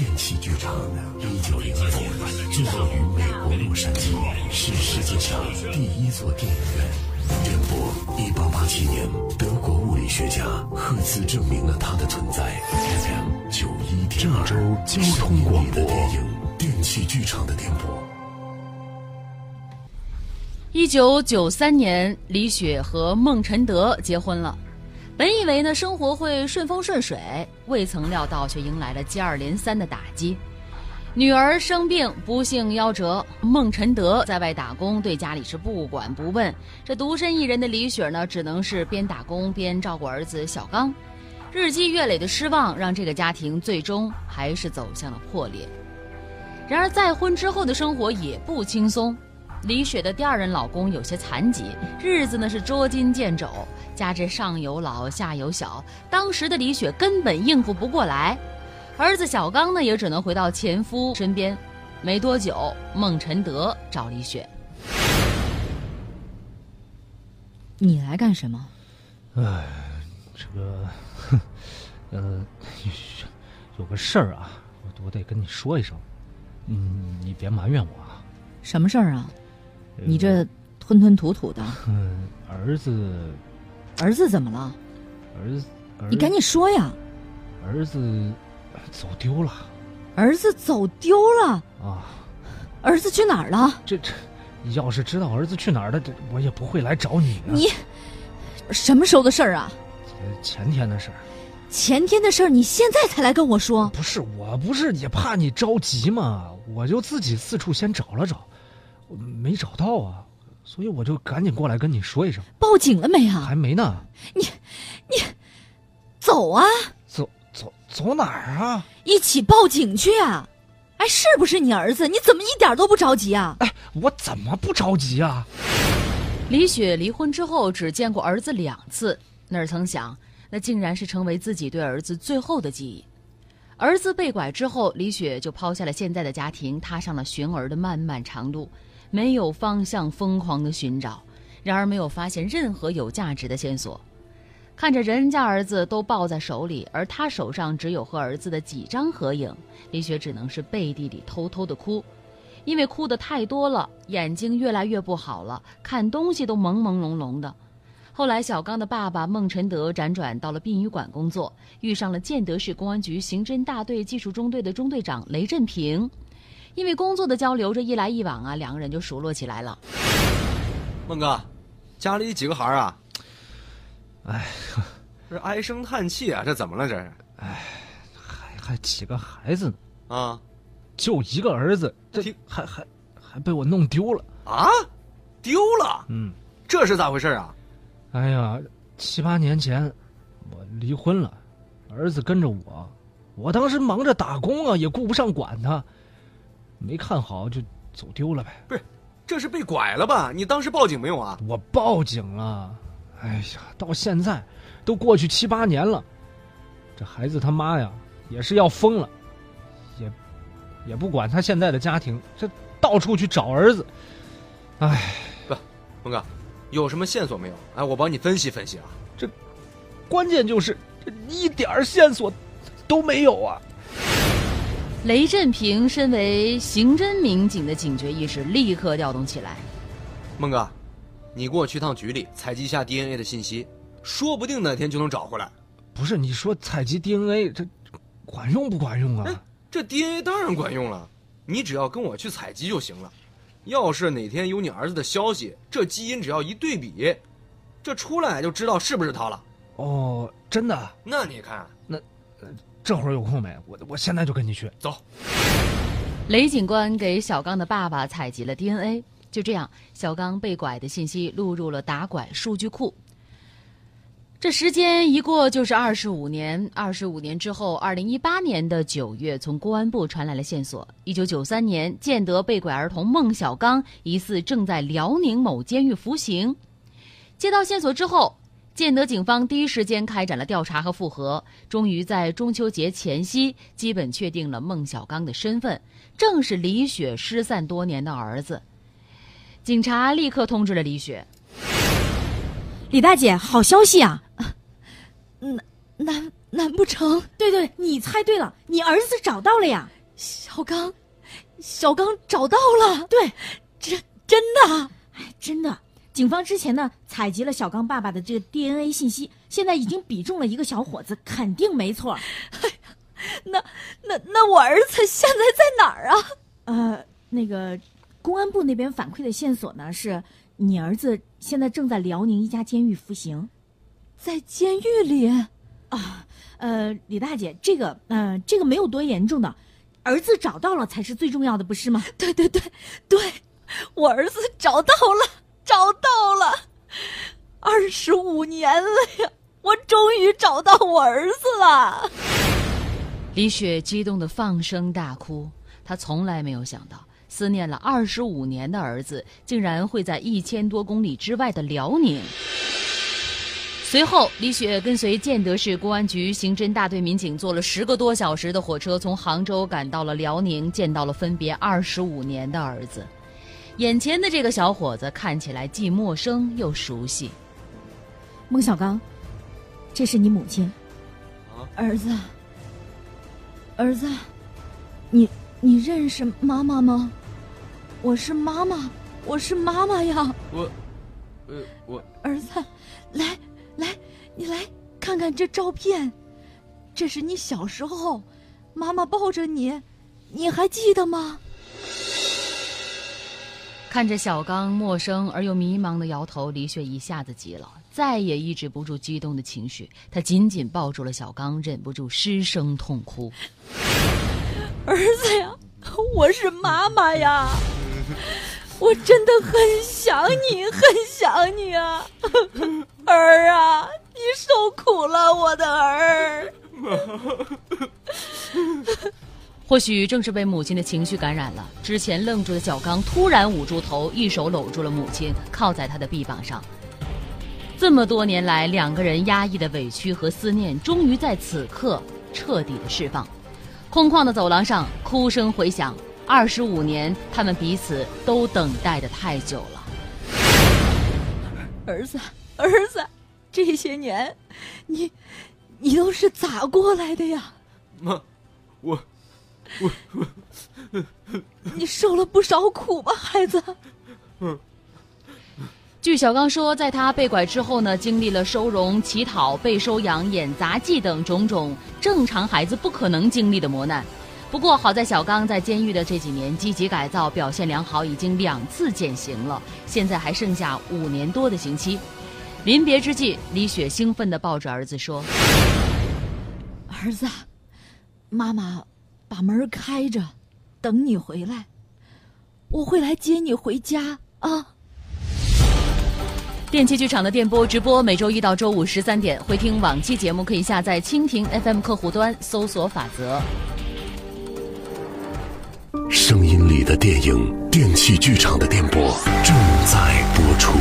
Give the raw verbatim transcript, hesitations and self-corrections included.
电器剧场一九零二年制作于美国洛杉矶，是世界上第一座电影院。电波，一八八七年，德国物理学家赫兹证明了它的存在。F M 九一点二，郑州交通广播，电影电器剧场的电波。一九九三年，李雪和孟辰德结婚了。本以为呢，生活会顺风顺水，未曾料到却迎来了接二连三的打击。女儿生病不幸夭折，孟辰德在外打工，对家里是不管不问。这独身一人的李雪呢，只能是边打工边照顾儿子小刚。日积月累的失望让这个家庭最终还是走向了破裂。然而再婚之后的生活也不轻松，李雪的第二任老公有些残疾，日子呢是捉襟见肘，加之上有老下有小，当时的李雪根本应付不过来。儿子小刚呢，也只能回到前夫身边。没多久，孟辰德找李雪：“你来干什么？”“哎，这个，呃，有个事儿啊，我我得跟你说一声。嗯，你别埋怨我啊。”“什么事儿啊？你这吞吞吐吐的。”“嗯，儿子。”“儿子怎么了？”“儿子，你赶紧说呀。”“儿子。”“走丢了。”“儿子走丢了啊？儿子去哪儿了？”“这这，要是知道儿子去哪儿了，这我也不会来找你呢。”“你什么时候的事儿啊？”“前天的事儿。”“前天的事儿，你现在才来跟我说？”“不是，我不是也怕你着急嘛，我就自己四处先找了找，没找到啊，所以我就赶紧过来跟你说一声。”“报警了没啊？”“还没呢。”“你你走啊！”“走。”“走走哪儿啊？”“一起报警去啊！”“哎，是不是你儿子？你怎么一点都不着急啊？”“哎，我怎么不着急啊？”李雪离婚之后只见过儿子两次，哪曾想那竟然是成为自己对儿子最后的记忆。儿子被拐之后，李雪就抛下了现在的家庭，踏上了寻儿的漫漫长路，没有方向，疯狂的寻找，然而没有发现任何有价值的线索。看着人家儿子都抱在手里，而他手上只有和儿子的几张合影，李雪只能是背地里偷偷的哭，因为哭的太多了，眼睛越来越不好了，看东西都朦朦胧胧的。后来小刚的爸爸孟辰德辗转到了殡仪馆工作，遇上了建德市公安局刑侦大队技术中队的中队长雷振平，因为工作的交流，这一来一往啊，两个人就熟络起来了。“孟哥，家里几个孩儿啊？”“哎，这唉声叹气啊，这怎么了这是？”“哎，还还几个孩子呢啊，就一个儿子，这还还还被我弄丢了啊，丢了。”“嗯，这是咋回事啊？”“哎呀，七八年前我离婚了，儿子跟着我，我当时忙着打工啊，也顾不上管他，没看好就走丢了呗。”“不是，这是被拐了吧？你当时报警没有啊？”“我报警了。”“哎呀，到现在都过去七八年了，这孩子他妈呀也是要疯了，也也不管他现在的家庭，这到处去找儿子。哎，不，孟哥，有什么线索没有？哎，我帮你分析分析啊。”“这关键就是这一点线索都没有啊。”雷振平身为刑侦民警的警觉意识立刻调动起来。“孟哥，你给我去趟局里采集一下 D N A 的信息，说不定哪天就能找回来。”“不是，你说采集 D N A 这管用不管用啊？”“哎，这 D N A 当然管用了，你只要跟我去采集就行了。要是哪天有你儿子的消息，这基因只要一对比，这出来就知道是不是他了。”“哦，真的？那你看，那这会儿有空没？我我现在就跟你去。”“走。”雷警官给小刚的爸爸采集了 D N A。就这样，小刚被拐的信息录入了打拐数据库。这时间一过就是二十五年，二十五年之后，二零一八年的九月，从公安部传来了线索：一九九三年，建德被拐儿童孟小刚疑似正在辽宁某监狱服刑。接到线索之后，建德警方第一时间开展了调查和复核，终于在中秋节前夕基本确定了孟小刚的身份，正是李雪失散多年的儿子。警察立刻通知了李雪。“李大姐，好消息啊！”“哪难难不成？对对，你猜对了，你儿子找到了呀！小刚，小刚找到了，对，真真的，哎，真的。警方之前呢采集了小刚爸爸的这个 D N A 信息，现在已经比中了一个小伙子，肯定没错。哎、那那那我儿子现在在哪儿啊？呃，那个公安部那边反馈的线索呢是，你儿子现在正在辽宁一家监狱服刑，在监狱里啊。呃，李大姐，这个呃，这个没有多严重的，儿子找到了才是最重要的，不是吗？对对对对，我儿子找到了。找到了，二十五年了呀！我终于找到我儿子了。李雪激动地放声大哭，她从来没有想到，思念了二十五年的儿子，竟然会在一千多公里之外的辽宁。随后，李雪跟随建德市公安局刑侦大队民警坐了十个多小时的火车，从杭州赶到了辽宁，见到了分别二十五年的儿子。眼前的这个小伙子看起来既陌生又熟悉。孟小刚，这是你母亲。啊，儿子，儿子，你你认识妈妈吗？我是妈妈，我是妈妈呀。我，呃，我儿子，来来，你来看看这照片，这是你小时候，妈妈抱着你，你还记得吗？看着小刚陌生而又迷茫的摇头，李雪一下子急了，再也抑制不住激动的情绪，她紧紧抱住了小刚，忍不住失声痛哭。儿子呀，我是妈妈呀，我真的很想你，很想你啊，儿啊，你受苦了，我的儿。或许正是被母亲的情绪感染了，之前愣住的小刚突然捂住头，一手搂住了母亲，靠在她的臂膀上。这么多年来，两个人压抑的委屈和思念，终于在此刻彻底的释放。空旷的走廊上，哭声回响。二十五年，他们彼此都等待的太久了。儿子，儿子，这些年，你，你都是咋过来的呀？妈，我。我我，你受了不少苦吧，孩子。嗯。据小刚说，在他被拐之后呢，经历了收容、乞讨、被收养、演杂技等种种正常孩子不可能经历的磨难。不过好在小刚在监狱的这几年积极改造，表现良好，已经两次减刑了，现在还剩下五年多的刑期。临别之际，李雪兴奋地抱着儿子说：“儿子，妈妈。”把门开着，等你回来，我会来接你回家啊！电器剧场的电波直播每周一到周五十三点，回听往期节目可以下载蜻蜓 F M 客户端，搜索法则。声音里的电影，电器剧场的电波正在播出。